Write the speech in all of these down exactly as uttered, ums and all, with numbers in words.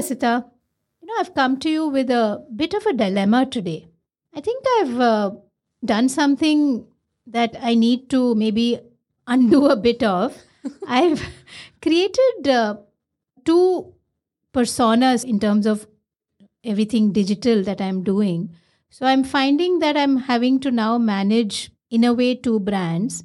Hasita, you know, I've come to you with a bit of a dilemma today. I think I've uh, done something that I need to maybe undo a bit of. I've created uh, two personas in terms of everything digital that I'm doing. So I'm finding that I'm having to now manage, in a way, two brands.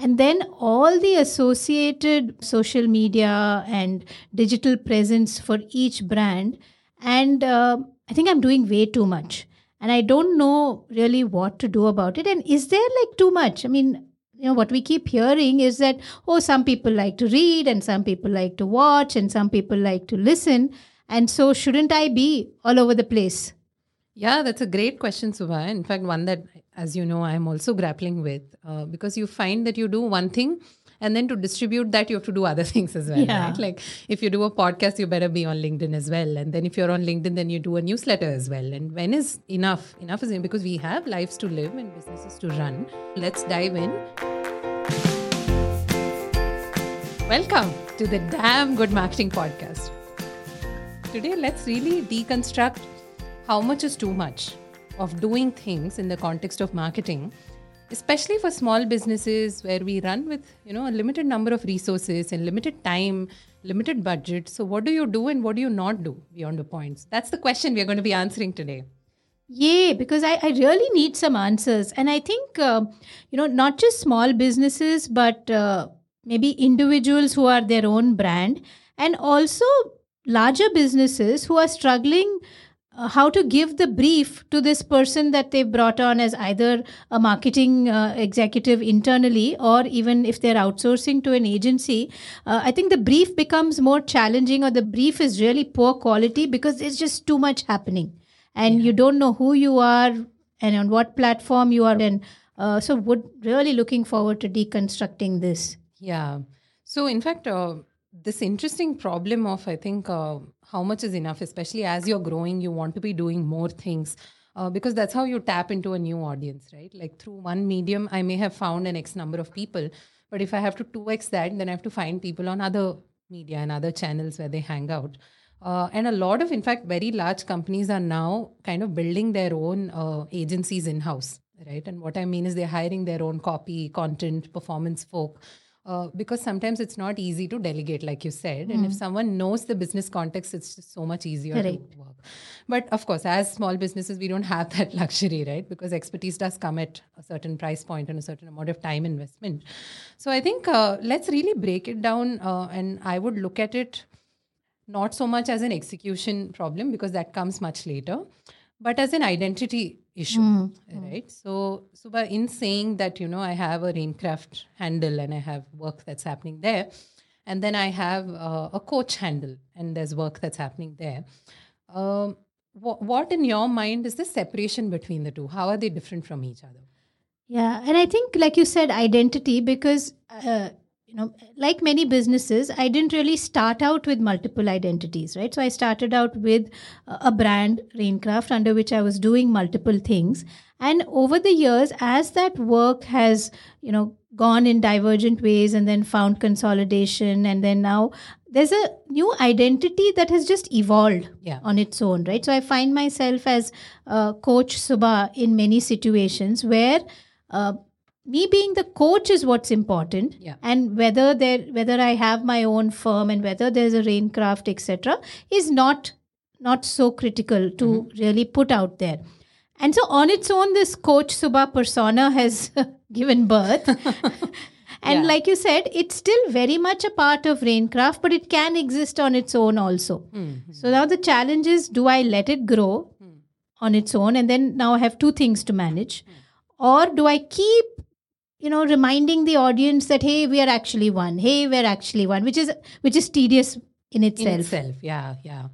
And then all the associated social media and digital presence for each brand. And uh, I think I'm doing way too much. And I don't know really what to do about it. And is there like too much? I mean, you know, what we keep hearing is that, oh, some people like to read and some people like to watch and some people like to listen. And so shouldn't I be all over the place? Yeah, that's a great question, Subha. In fact, one that, as you know, I'm also grappling with uh, because you find that you do one thing and then to distribute that, you have to do other things as well. Yeah. Right? Like if you do a podcast, you better be on LinkedIn as well. And then if you're on LinkedIn, then you do a newsletter as well. And when is enough? Enough is enough because we have lives to live and businesses to run. Let's dive in. Welcome to the Damn Good Marketing Podcast. Today, let's really deconstruct how much is too much of doing things in the context of marketing, especially for small businesses where we run with, you know, a limited number of resources and limited time, limited budget. So what do you do and what do you not do beyond the points? That's the question we're going to be answering today. Yay, because I, I really need some answers. And I think, uh, you know, not just small businesses, but uh, maybe individuals who are their own brand and also larger businesses who are struggling how to give the brief to this person that they've brought on as either a marketing uh, executive internally or even if they're outsourcing to an agency. Uh, I think the brief becomes more challenging or the brief is really poor quality because there's just too much happening and yeah. you don't know who you are and on what platform you are in. Uh, so would really looking forward to deconstructing this. Yeah. So in fact, uh, this interesting problem of, I think, uh, how much is enough, especially as you're growing, you want to be doing more things uh, because that's how you tap into a new audience, right? Like through one medium, I may have found an X number of people, but if I have to two X that, then I have to find people on other media and other channels where they hang out. Uh, and a lot of, in fact, very large companies are now kind of building their own uh, agencies in-house, right? And what I mean is they're hiring their own copy, content, performance folk, Uh, because sometimes it's not easy to delegate, like you said. Mm. And if someone knows the business context, it's just so much easier Correct. To work. But of course, as small businesses, we don't have that luxury, right? Because expertise does come at a certain price point and a certain amount of time investment. So I think uh, let's really break it down. Uh, and I would look at it not so much as an execution problem because that comes much later, but as an identity issue, mm. right? So, Subha, in saying that, you know, I have a Raincraft handle and I have work that's happening there, and then I have uh, a coach handle and there's work that's happening there. Um, wh- what in your mind is the separation between the two? How are they different from each other? Yeah, and I think, like you said, identity, because, uh, you know, like many businesses, I didn't really start out with multiple identities, right? So I started out with a brand, Raincraft, under which I was doing multiple things. And over the years, as that work has, you know, gone in divergent ways and then found consolidation, and then now there's a new identity that has just evolved yeah. on its own, right? So I find myself as uh, Coach Subha in many situations where uh, me being the coach is what's important yeah. and whether there, whether I have my own firm and whether there's a Raincraft, et cetera, is not not so critical to mm-hmm. really put out there. And so on its own, this Coach Subha persona has given birth. And yeah. like you said, it's still very much a part of Raincraft, but it can exist on its own also. Mm-hmm. So now the challenge is, do I let it grow mm. on its own? And then now I have two things to manage. Mm. Or do I keep you know, reminding the audience that, hey, we are actually one. Hey, we're actually one, which is which is tedious in itself. In itself, yeah, yeah.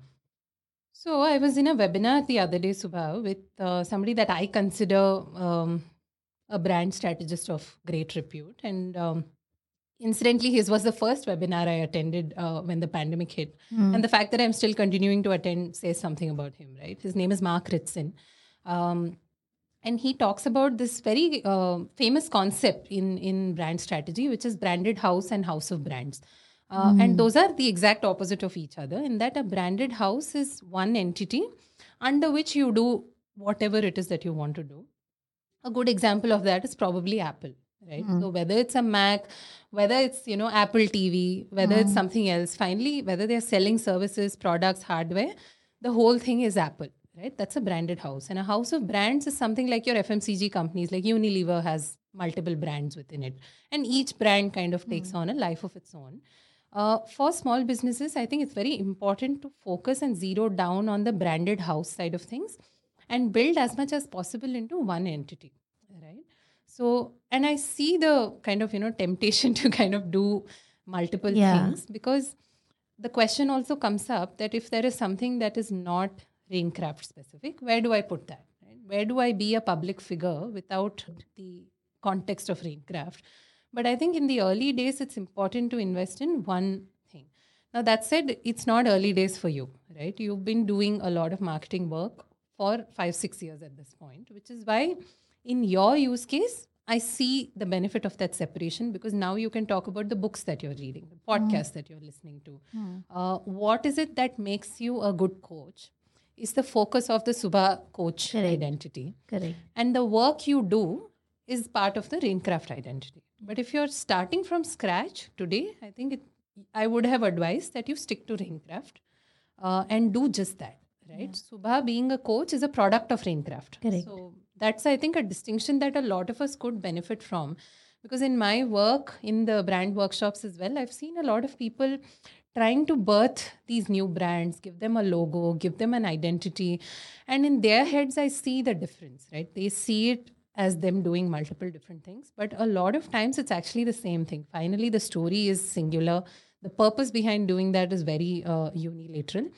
So I was in a webinar the other day, Subha, with uh, somebody that I consider um, a brand strategist of great repute. And um, incidentally, his was the first webinar I attended uh, when the pandemic hit. Mm. And the fact that I'm still continuing to attend says something about him, right? His name is Mark Ritson. Um And he talks about this very uh, famous concept in, in brand strategy, which is branded house and house of brands. Uh, mm. And those are the exact opposite of each other, in that a branded house is one entity under which you do whatever it is that you want to do. A good example of that is probably Apple, right? Mm. So whether it's a Mac, whether it's, you know, Apple T V, whether mm. it's something else, finally, whether they're selling services, products, hardware, the whole thing is Apple, right? That's a branded house. And a house of brands is something like your F M C G companies, like Unilever has multiple brands within it. And each brand kind of takes mm. on a life of its own. Uh, for small businesses, I think it's very important to focus and zero down on the branded house side of things and build as much as possible into one entity, right? So, and I see the kind of, you know, temptation to kind of do multiple yeah. things, because the question also comes up that if there is something that is not Raincraft specific, where do I put that? Right? Where do I be a public figure without the context of Raincraft? But I think in the early days, it's important to invest in one thing. Now, that said, it's not early days for you, right? You've been doing a lot of marketing work for five, six years at this point, which is why in your use case, I see the benefit of that separation, because now you can talk about the books that you're reading, the podcasts mm. that you're listening to. Mm. Uh, what is it that makes you a good coach is the focus of the Subha coach Correct. Identity. Correct. And the work you do is part of the Raincraft identity. But if you're starting from scratch today, I think it, I would have advised that you stick to Raincraft uh, and do just that, right? Yeah. Subha being a coach is a product of Raincraft. Correct. So that's, I think, a distinction that a lot of us could benefit from. Because in my work, in the brand workshops as well, I've seen a lot of people trying to birth these new brands, give them a logo, give them an identity. And in their heads, I see the difference, right? They see it as them doing multiple different things. But a lot of times it's actually the same thing. Finally, the story is singular. The purpose behind doing that is very uh, unilateral.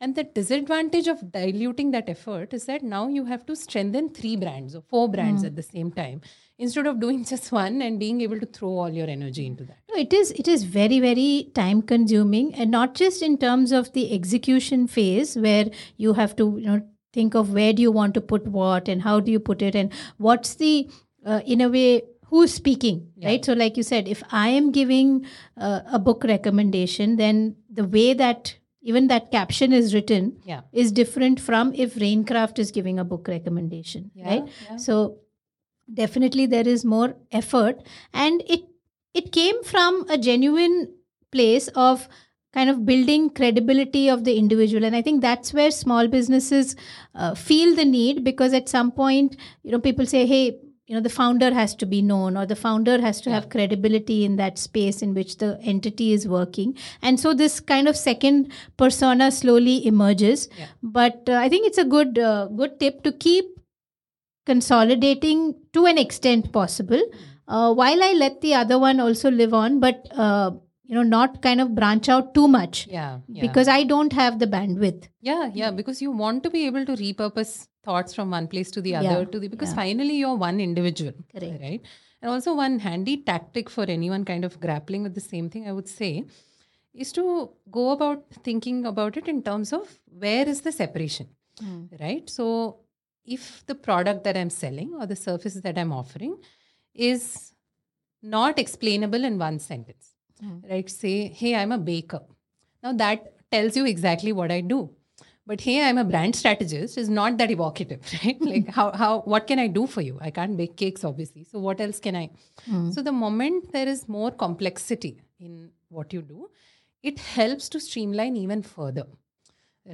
And the disadvantage of diluting that effort is that now you have to strengthen three brands or four brands mm. at the same time, instead of doing just one and being able to throw all your energy into that. No, it is, it is very, very time consuming, and not just in terms of the execution phase where you have to, you know, think of where do you want to put what and how do you put it and what's the, uh, in a way, who's speaking, yeah. right? So like you said, if I am giving uh, a book recommendation, then the way that even that caption is written yeah. is different from if Raincraft is giving a book recommendation, yeah, right? Yeah. So definitely there is more effort, and it it came from a genuine place of kind of building credibility of the individual. And I think that's where small businesses uh, feel the need, because at some point, you know, people say, hey, you know, the founder has to be known, or the founder has to yeah. have credibility in that space in which the entity is working. And so this kind of second persona slowly emerges. Yeah. But uh, I think it's a good, uh, good tip to keep consolidating to an extent possible uh, while I let the other one also live on, but, uh, you know, not kind of branch out too much. Yeah, yeah. Because I don't have the bandwidth. Yeah. Yeah. Because you want to be able to repurpose thoughts from one place to the other, yeah, to the, because yeah. finally you're one individual, Correct. Right? And also one handy tactic for anyone kind of grappling with the same thing, I would say, is to go about thinking about it in terms of where is the separation, mm. right? So if the product that I'm selling or the service that I'm offering is not explainable in one sentence, mm. right? Say, hey, I'm a baker. Now that tells you exactly what I do. But hey, I'm a brand strategist is not that evocative, right? Like how, how, what can I do for you? I can't bake cakes, obviously. So what else can I? Mm. So the moment there is more complexity in what you do, it helps to streamline even further,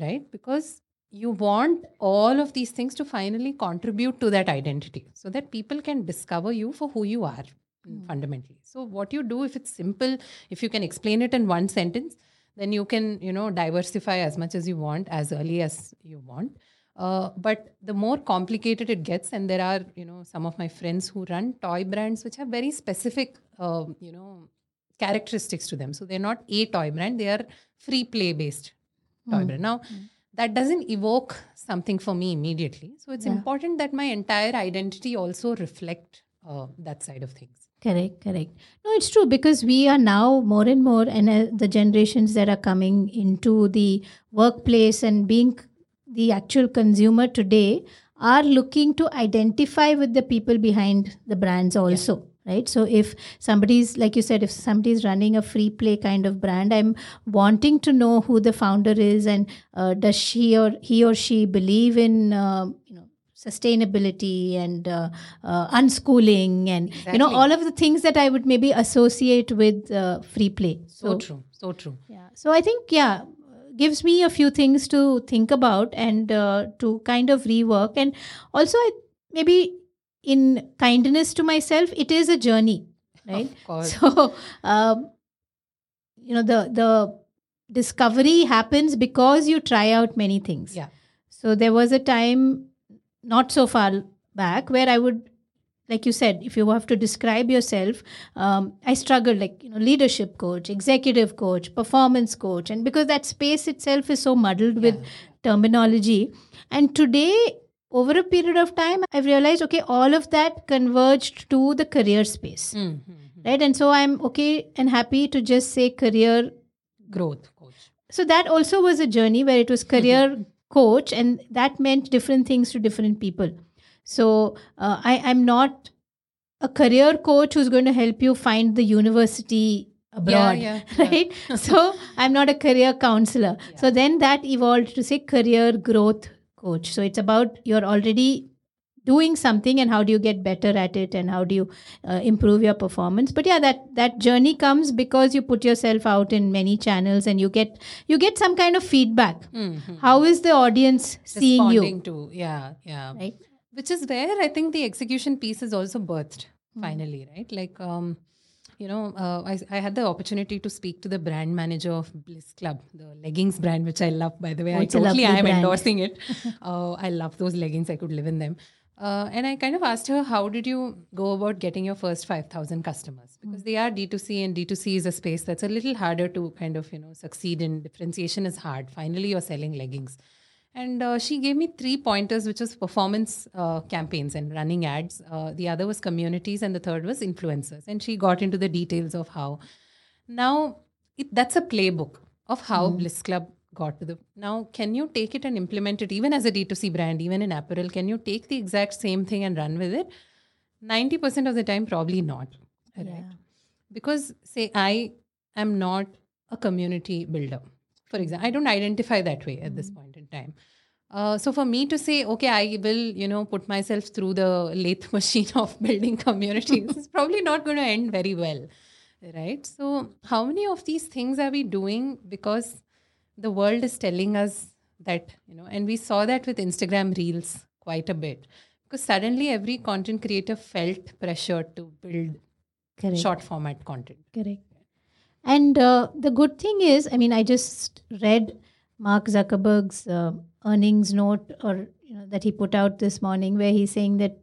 right? Because you want all of these things to finally contribute to that identity so that people can discover you for who you are mm. fundamentally. So what you do, if it's simple, if you can explain it in one sentence, then you can, you know, diversify as much as you want, as early as you want. Uh, but the more complicated it gets, and there are, you know, some of my friends who run toy brands which have very specific, uh, you know, characteristics to them. So they're not a toy brand, they are free play-based toy mm. brand. Now, mm. that doesn't evoke something for me immediately. So it's yeah. important that my entire identity also reflect uh, that side of things. Correct, correct. No, it's true, because we are now more and more, and uh, the generations that are coming into the workplace and being the actual consumer today are looking to identify with the people behind the brands also. right? So if somebody's, like you said, if somebody's running a free play kind of brand, I'm wanting to know who the founder is, and uh, does she or he or she believe in, uh, you know, sustainability and uh, uh, unschooling and, exactly. you know, all of the things that I would maybe associate with uh, free play. So, so true. So true. Yeah. So I think, yeah, gives me a few things to think about and uh, to kind of rework. And also I, maybe in kindness to myself, it is a journey, right? Of course. So, um, you know, the, the discovery happens because you try out many things. Yeah. So there was a time not so far back where I would, like you said, if you have to describe yourself, um, I struggled, like, you know, leadership coach, executive coach, performance coach. And because that space itself is so muddled yeah. with terminology. And today, over a period of time, I've realized, okay, all of that converged to the career space, mm-hmm. right? And so I'm okay and happy to just say career growth coach. So that also was a journey where it was career mm-hmm. coach, and that meant different things to different people. So uh, I am not a career coach who's going to help you find the university abroad, yeah, yeah, right? Yeah. So I'm not a career counselor. Yeah. So then that evolved to say career growth coach. So it's about you're already doing something and how do you get better at it and how do you uh, improve your performance. But yeah, that that journey comes because you put yourself out in many channels and you get you get some kind of feedback. Mm-hmm. How is the audience seeing you? Responding to, yeah, yeah. Right? Which is where I think the execution piece is also birthed mm-hmm. finally, right? Like, um, you know, uh, I, I had the opportunity to speak to the brand manager of Bliss Club, the leggings brand, which I love, by the way. Oh, I totally am brand. endorsing it. uh, I love those leggings. I could live in them. Uh, and I kind of asked her, how did you go about getting your first five thousand customers? Because they are D two C, and D two C is a space that's a little harder to kind of, you know, succeed in. Differentiation is hard. Finally, you're selling leggings. And uh, she gave me three pointers, which was performance uh, campaigns and running ads. Uh, the other was communities, and the third was influencers. And she got into the details of how. Now, it, that's a playbook of how mm. Bliss Club got to the... Now, can you take it and implement it even as a D two C brand, even in apparel? Can you take the exact same thing and run with it? ninety percent of the time, probably not. Right? Yeah. Because, say, I am not a community builder. For example, I don't identify that way at this point in time. Uh, so for me to say, okay, I will, you know, put myself through the lathe machine of building communities is probably not going to end very well, right? So how many of these things are we doing because the world is telling us that, you know, and we saw that with Instagram Reels quite a bit, because suddenly every content creator felt pressured to build Correct. short format content. Correct. And uh, the good thing is, I mean, I just read Mark Zuckerberg's uh, earnings note, or you know, that he put out this morning, where he's saying that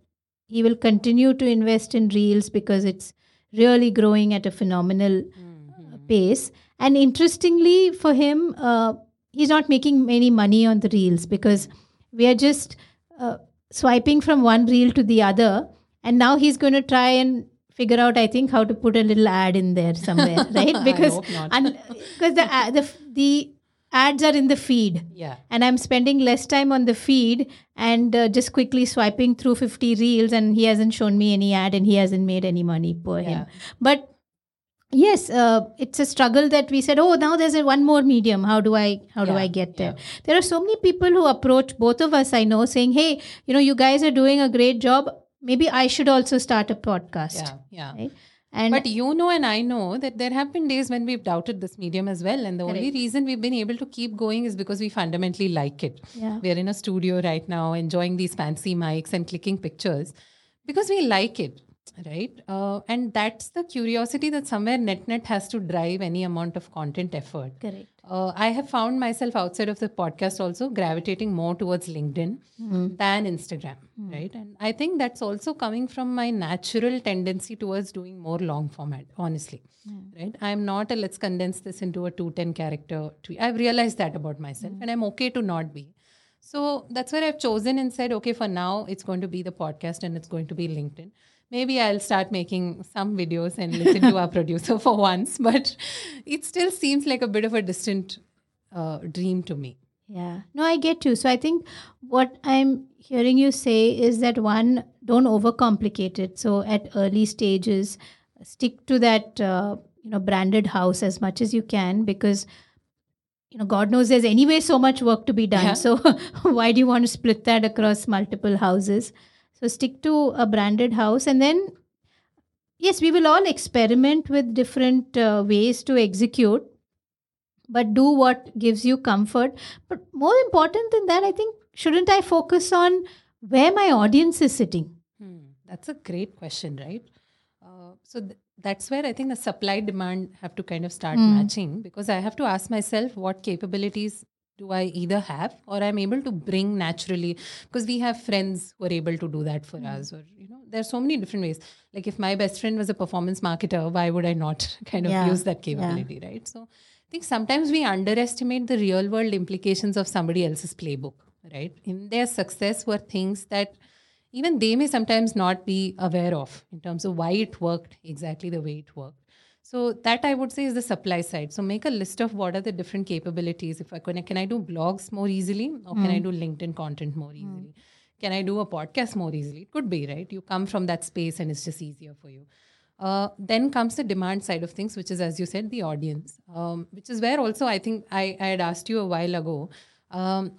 he will continue to invest in Reels because it's really growing at a phenomenal mm-hmm. uh, pace. And interestingly for him, uh, he's not making any money on the Reels because we are just uh, swiping from one Reel to the other. And now he's going to try and figure out, I think, how to put a little ad in there somewhere, right? Because un- because the, ad, the the ads are in the feed, yeah, and I'm spending less time on the feed and uh, just quickly swiping through fifty reels, and he hasn't shown me any ad, and he hasn't made any money for yeah. him. But yes, uh, it's a struggle that we said, oh, now there's a one more medium. How do I how yeah, do I get there? Yeah. There are so many people who approach both of us, I know, saying, hey, you know, you guys are doing a great job. Maybe I should also start a podcast. Yeah, yeah. Right? And but you know and I know that there have been days when we've doubted this medium as well. And the correct. only reason we've been able to keep going is because we fundamentally like it. Yeah. We're in a studio right now, enjoying these fancy mics and clicking pictures because we like it, right? Uh, and that's the curiosity that somewhere net-net has to drive any amount of content effort. Correct. Uh, I have found myself outside of the podcast also gravitating more towards LinkedIn mm. than Instagram, mm. right? And I think that's also coming from my natural tendency towards doing more long format, honestly, mm. right? I'm not a let's condense this into a two hundred ten character tweet. I've realized that about myself mm. and I'm okay to not be. So that's where I've chosen and said, okay, for now, it's going to be the podcast and it's going to be LinkedIn. Maybe I'll start making some videos and listen to our producer for once, but it still seems like a bit of a distant uh, dream to me. Yeah. No, I get you. So I think what I'm hearing you say is that, one, don't overcomplicate it. So at early stages, stick to that, uh, you know, branded house as much as you can, because, you know, God knows there's anyway so much work to be done. Yeah. So why do you want to split that across multiple houses? So stick to a branded house. And then, yes, we will all experiment with different uh, ways to execute, but do what gives you comfort. But more important than that, I think, shouldn't I focus on where my audience is sitting? Hmm. That's a great question, right? Uh, so th- that's where I think the supply demand have to kind of start mm. matching, because I have to ask myself, what capabilities do I either have or I'm able to bring naturally, because we have friends who are able to do that for mm. us, or, you know, there are so many different ways. Like if my best friend was a performance marketer, why would I not kind of yeah. use that capability, yeah. right? So I think sometimes we underestimate the real world implications of somebody else's playbook, right? In their success were things that even they may sometimes not be aware of in terms of why it worked exactly the way it worked. So that, I would say, is the supply side. So make a list of what are the different capabilities. If I can, can I do blogs more easily, or mm. can I do LinkedIn content more easily? Mm. Can I do a podcast more easily? It could be, right? You come from that space and it's just easier for you. Uh, then comes the demand side of things, which is, as you said, the audience, um, which is where also I think I, I had asked you a while ago, um,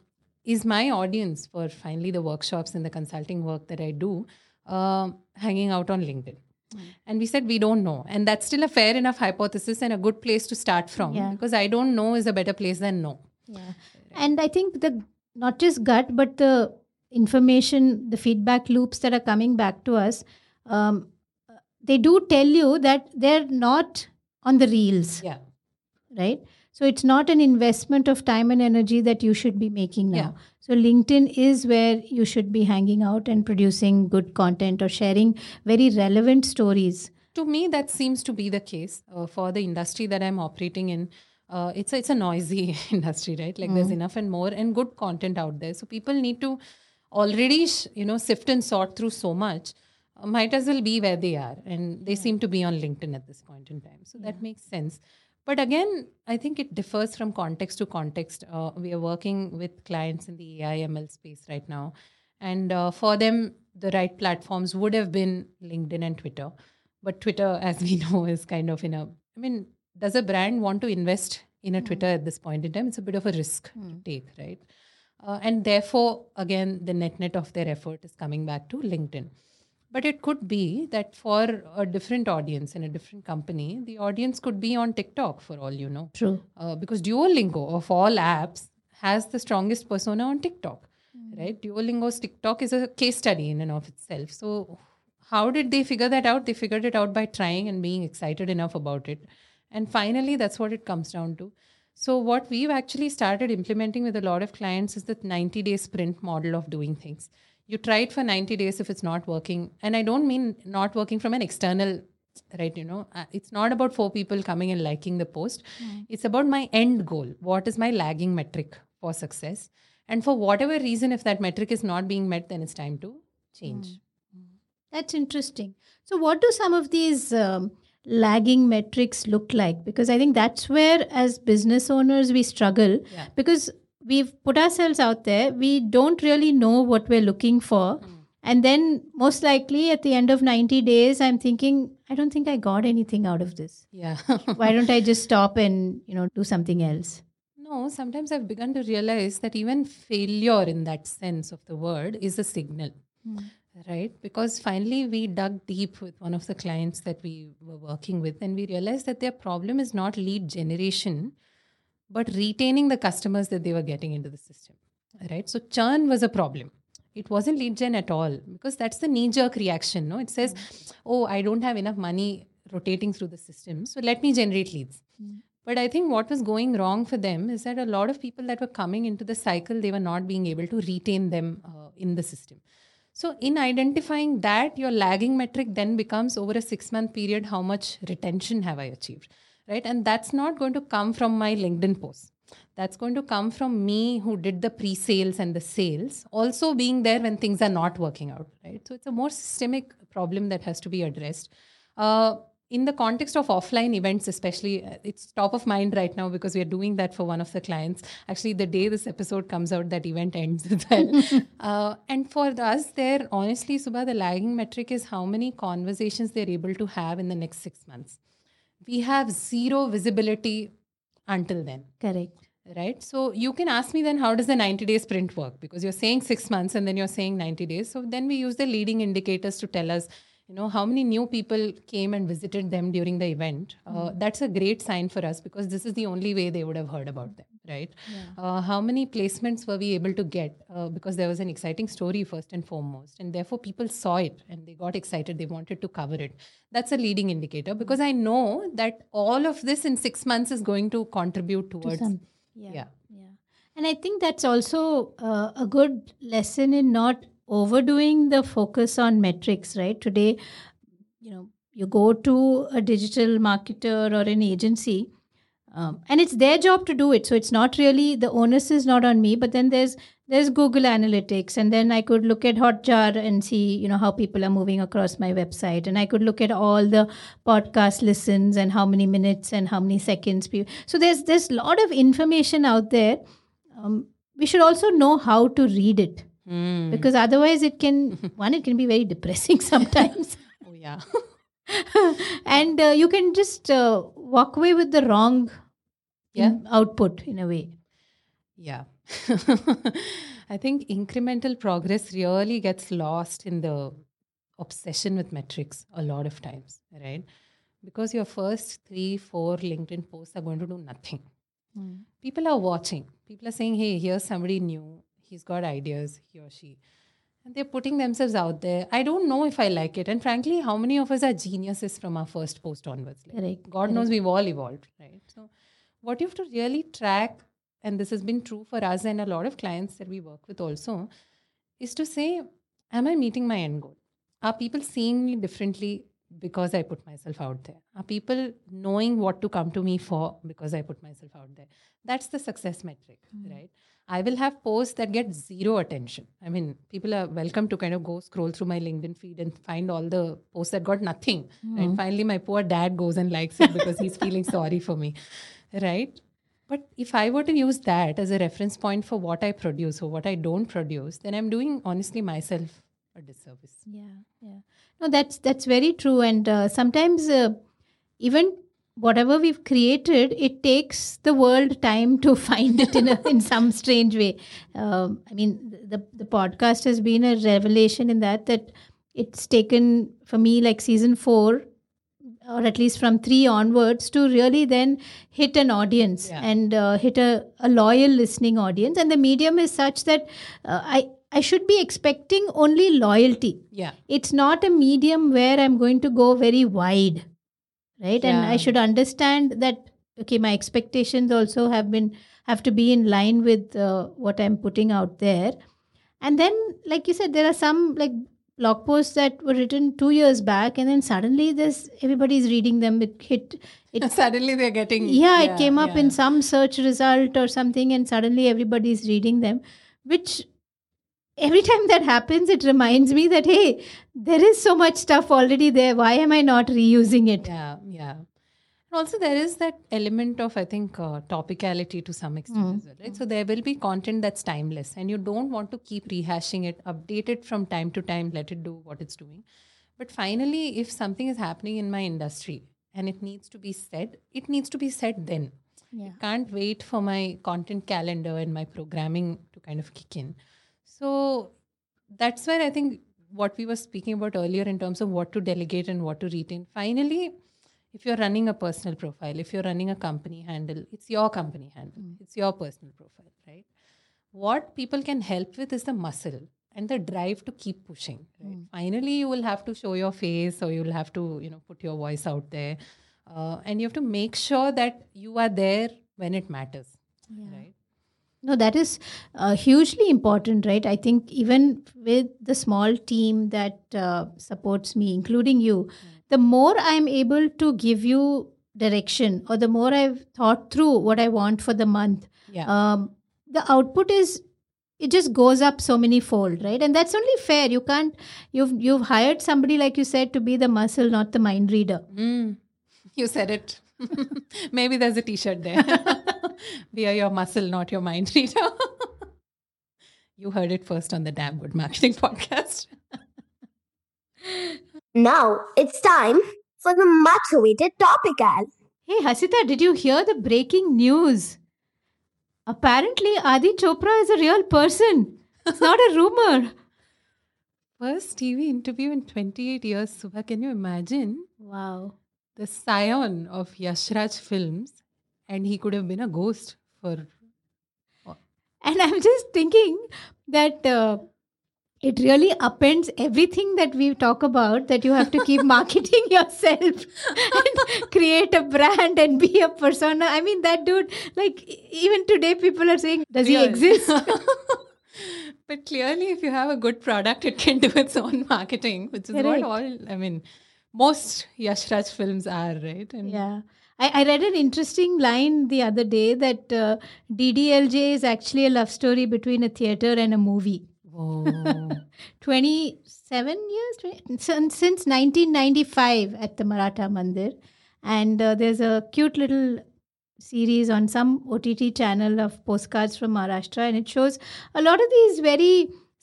is my audience for finally the workshops and the consulting work that I do uh, hanging out on LinkedIn? Mm. And we said, we don't know. And that's still a fair enough hypothesis and a good place to start from, yeah. because I don't know is a better place than no. Yeah. Right. And I think the not just gut, but the information, the feedback loops that are coming back to us, um, they do tell you that they're not on the reels. Yeah. Right? So it's not an investment of time and energy that you should be making now. Yeah. So LinkedIn is where you should be hanging out and producing good content or sharing very relevant stories. To me, that seems to be the case uh, for the industry that I'm operating in. Uh, it's a, it's a noisy industry, right? Like mm. there's enough and more and good content out there. So people need to already, sh- you know, sift and sort through so much. Uh, might as well be where they are. And they yeah. seem to be on LinkedIn at this point in time. So yeah. that makes sense. But again, I think it differs from context to context. Uh, we are working with clients in the A I M L space right now. And uh, for them, the right platforms would have been LinkedIn and Twitter. But Twitter, as we know, is kind of in a... I mean, does a brand want to invest in a Twitter mm. at this point in time? It's a bit of a risk mm. to take, right? Uh, and therefore, again, the net-net of their effort is coming back to LinkedIn. But it could be that for a different audience in a different company, the audience could be on TikTok for all you know. True. Uh, because Duolingo, of all apps, has the strongest persona on TikTok, mm. right? Duolingo's TikTok is a case study in and of itself. So how did they figure that out? They figured it out by trying and being excited enough about it. And finally, that's what it comes down to. So what we've actually started implementing with a lot of clients is the ninety-day sprint model of doing things. You try it for ninety days if it's not working. And I don't mean not working from an external, right, you know. It's not about four people coming and liking the post. Mm. It's about my end goal. What is my lagging metric for success? And for whatever reason, if that metric is not being met, then it's time to change. Mm. Mm. That's interesting. So what do some of these um, lagging metrics look like? Because I think that's where, as business owners, we struggle. Yeah. Because we've put ourselves out there. We don't really know what we're looking for. Mm. And then most likely at the end of ninety days, I'm thinking, I don't think I got anything out of this. Yeah. Why don't I just stop and, you know, do something else? No, sometimes I've begun to realize that even failure in that sense of the word is a signal, mm. right? Because finally we dug deep with one of the clients that we were working with, and we realized that their problem is not lead generation, but retaining the customers that they were getting into the system, right? So churn was a problem. It wasn't lead gen at all, because that's the knee-jerk reaction, no? It says, mm. oh, I don't have enough money rotating through the system, so let me generate leads. Mm. But I think what was going wrong for them is that a lot of people that were coming into the cycle, they were not being able to retain them uh, in the system. So in identifying that, your lagging metric then becomes, over a six-month period, how much retention have I achieved? Right? And that's not going to come from my LinkedIn posts. That's going to come from me, who did the pre-sales and the sales, also being there when things are not working out. Right? So it's a more systemic problem that has to be addressed. Uh, in the context of offline events, especially, it's top of mind right now because we are doing that for one of the clients. Actually, the day this episode comes out, that event ends as well. uh, and for us there, honestly, Subha, the lagging metric is how many conversations they're able to have in the next six months. We have zero visibility until then. Correct. Right? So you can ask me then, how does the ninety-day sprint work? Because you're saying six months and then you're saying ninety days. So then we use the leading indicators to tell us, you know, how many new people came and visited them during the event. Uh, that's a great sign for us because this is the only way they would have heard about them, right? Yeah. Uh, how many placements were we able to get? Uh, because there was an exciting story first and foremost, and therefore people saw it and they got excited. They wanted to cover it. That's a leading indicator because I know that all of this in six months is going to contribute towards. To some, yeah, yeah. Yeah. And I think that's also uh, a good lesson in not overdoing the focus on metrics, right? Today, you know, you go to a digital marketer or an agency um, and it's their job to do it. So it's not really, the onus is not on me, but then there's there's Google Analytics, and then I could look at Hotjar and see, you know, how people are moving across my website, and I could look at all the podcast listens and how many minutes and how many seconds. So there's there's a lot of information out there. Um, we should also know how to read it. Mm. Because otherwise it can, one, it can be very depressing sometimes. Oh, yeah. And uh, you can just uh, walk away with the wrong yeah. in- output in a way. Yeah. I think incremental progress really gets lost in the obsession with metrics a lot of times, right? Because your first three, four LinkedIn posts are going to do nothing. Mm. People are watching. People are saying, hey, here's somebody new. He's got ideas, he or she. And they're putting themselves out there. I don't know if I like it. And frankly, how many of us are geniuses from our first post onwards? Like, correct, God correct. Knows we've all evolved, right? So what you have to really track, and this has been true for us and a lot of clients that we work with also, is to say, am I meeting my end goal? Are people seeing me differently because I put myself out there? Are people knowing what to come to me for because I put myself out there? That's the success metric, mm. right? I will have posts that get zero attention. I mean, people are welcome to kind of go scroll through my LinkedIn feed and find all the posts that got nothing. Mm. And finally, my poor dad goes and likes it because he's feeling sorry for me, right? But if I were to use that as a reference point for what I produce or what I don't produce, then I'm doing, honestly, myself a disservice. Yeah, yeah. No, that's, that's very true. And uh, sometimes uh, even whatever we've created, it takes the world time to find it in a, in some strange way. Um, I mean, the the podcast has been a revelation in that, that it's taken for me like season four, or at least from three onwards, to really then hit an audience yeah. and uh, hit a, a loyal listening audience. And the medium is such that uh, I... I should be expecting only loyalty. Yeah. It's not a medium where I'm going to go very wide, right? Yeah. And I should understand that, okay, my expectations also have been, have to be in line with uh, what I'm putting out there. And then, like you said, there are some like blog posts that were written two years back, and then suddenly there's, everybody's reading them. It hit, it, suddenly they're getting, yeah, yeah it came up yeah. in some search result or something, and suddenly everybody's reading them, which, every time that happens, it reminds me that, hey, there is so much stuff already there. Why am I not reusing it? Yeah, yeah. And also there is that element of, I think, uh, topicality to some extent mm. as well, right? Mm. So there will be content that's timeless, and you don't want to keep rehashing it, update it from time to time, let it do what it's doing. But finally, if something is happening in my industry and it needs to be said, it needs to be said then. Yeah. It can't wait for my content calendar and my programming to kind of kick in. So that's where I think what we were speaking about earlier in terms of what to delegate and what to retain. Finally, if you're running a personal profile, if you're running a company handle, it's your company handle. Mm. It's your personal profile, right? What people can help with is the muscle and the drive to keep pushing. Right? Mm. Finally, you will have to show your face, or you'll have to, you know, put your voice out there. Uh, and you have to make sure that you are there when it matters, yeah. right? No, that is uh, hugely important, right? I think even with the small team that uh, supports me, including you, mm-hmm. the more I'm able to give you direction, or the more I've thought through what I want for the month, yeah. um, the output is it just goes up so many fold, right? And that's only fair. You can't, you've you've hired somebody, like you said, to be the muscle, not the mind reader. Mm. You said it. Maybe there's a t-shirt there. We are your muscle, not your mind reader. You heard it first on the Damn Good Marketing Podcast. Now it's time for the much-awaited Topic-Al. Hey, Hasita, did you hear the breaking news? Apparently, Adi Chopra is a real person. It's not a rumor. First T V interview in twenty-eight years, Subha. Can you imagine? Wow. The scion of Yash Raj films, and he could have been a ghost for... Oh. And I'm just thinking that... Uh, It really upends everything that we talk about, that you have to keep marketing yourself and create a brand and be a persona. I mean, that dude, like, even today people are saying, does he exist? But clearly, if you have a good product, it can do its own marketing, which is Correct. What all, I mean, most Yash Raj films are, right? And yeah. I, I read an interesting line the other day that uh, D D L J is actually a love story between a theater and a movie. Oh. twenty-seven years since nineteen ninety-five at the Maratha Mandir, and uh, there's a cute little series on some O T T channel of postcards from Maharashtra, and it shows a lot of these very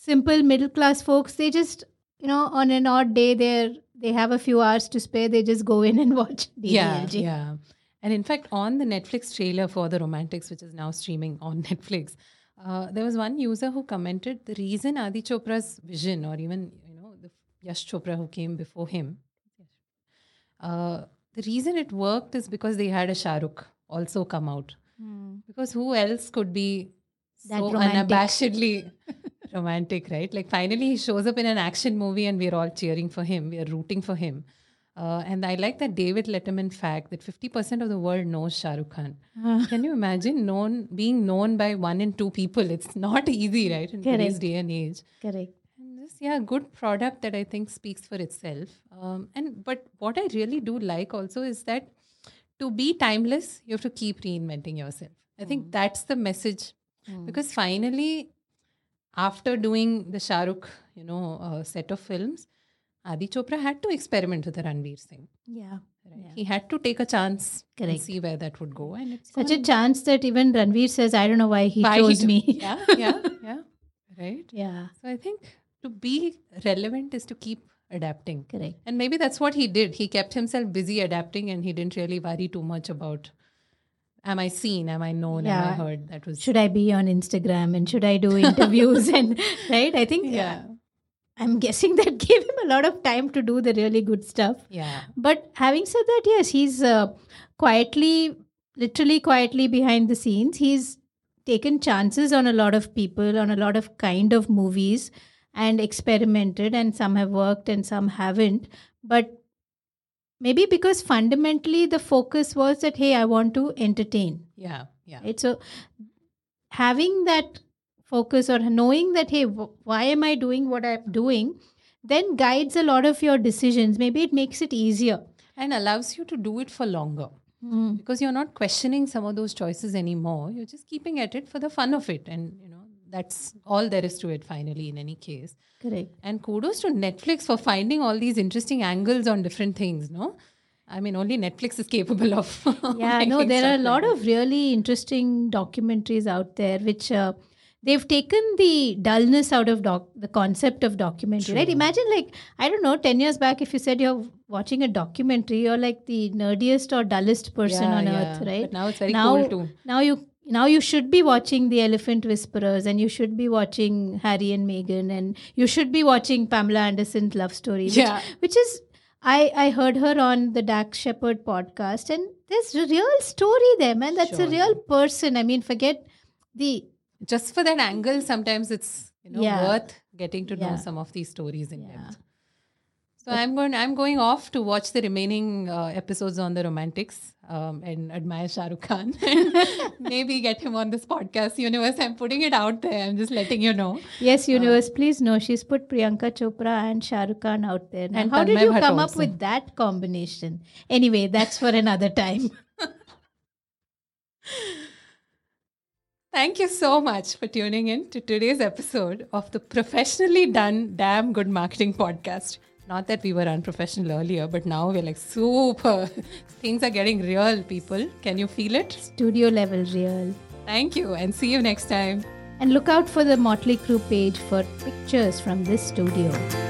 simple middle class folks. They just, you know, on an odd day they're they have a few hours to spare, they just go in and watch D D L J. yeah yeah and in fact, on the Netflix trailer for The Romantics, which is now streaming on Netflix, Uh, there was one user who commented the reason Adi Chopra's vision, or even, you know, the Yash Chopra who came before him, uh, the reason it worked is because they had a Shah Rukh also come out. Mm. Because who else could be that so romantic. Unabashedly romantic, right? Like, finally he shows up in an action movie and we're all cheering for him. We are rooting for him. Uh, and I like that David Letterman fact that fifty percent of the world knows Shah Rukh Khan. Uh. Can you imagine known being known by one in two people? It's not easy, right? In Correct. Today's day and age. Correct. And this, yeah, good product that I think speaks for itself. Um, and but what I really do like also is that to be timeless, you have to keep reinventing yourself. I mm. think that's the message. Mm. Because finally, after doing the Shah Rukh, you know, uh, set of films, Adi Chopra had to experiment with the Ranveer Singh. Yeah. Right. Yeah. He had to take a chance Correct. And see where that would go. And it's such gone. A chance that even Ranveer says, I don't know why he why chose he me. Yeah, yeah, yeah. Right? Yeah. So I think to be relevant is to keep adapting. Correct. And maybe that's what he did. He kept himself busy adapting, and he didn't really worry too much about, am I seen? Am I known? Yeah. Am I heard? That was Should I be on Instagram? And should I do interviews? and right? I think... Yeah. Uh, I'm guessing that gave him a lot of time to do the really good stuff. Yeah. But having said that, yes, he's uh, quietly, literally quietly behind the scenes. He's taken chances on a lot of people, on a lot of kind of movies, and experimented, and some have worked and some haven't. But maybe because fundamentally the focus was that, hey, I want to entertain. Yeah. Yeah. Right? So having that focus, or knowing that, hey, w- why am I doing what I'm doing, then guides a lot of your decisions. Maybe it makes it easier. And allows you to do it for longer. Mm. Because you're not questioning some of those choices anymore. You're just keeping at it for the fun of it. And, you know, that's all there is to it finally in any case. Correct. And kudos to Netflix for finding all these interesting angles on different things, no? I mean, only Netflix is capable of... yeah, no, there are a lot of really interesting documentaries out there which... Uh, They've taken the dullness out of doc- the concept of documentary, True. Right? Imagine, like, I don't know, ten years back, if you said you're watching a documentary, you're like the nerdiest or dullest person yeah, on yeah. earth, right? But now it's very now, cool too. Now you, now you should be watching The Elephant Whisperers, and you should be watching Harry and Meghan, and you should be watching Pamela Anderson's love story, which, yeah. which is, I, I heard her on the Dax Shepard podcast, and there's a real story there, man. That's sure. a real person. I mean, forget the... Just for that angle, sometimes it's, you know, yeah. worth getting to yeah. know some of these stories in yeah. depth. So but I'm going I'm going off to watch the remaining uh, episodes on The Romantics um, and admire Shah Rukh Khan. Maybe get him on this podcast. Universe, I'm putting it out there. I'm just letting you know. Yes, Universe, uh, please know. She's put Priyanka Chopra and Shah Rukh Khan out there. Now, and how did you come up also. With that combination? Anyway, that's for another time. Thank you so much for tuning in to today's episode of the professionally done Damn Good Marketing Podcast. Not that we were unprofessional earlier, but now we're like super. Things are getting real, people. Can you feel it? Studio level real. Thank you and see you next time. And look out for the Motley Crew page for pictures from this studio.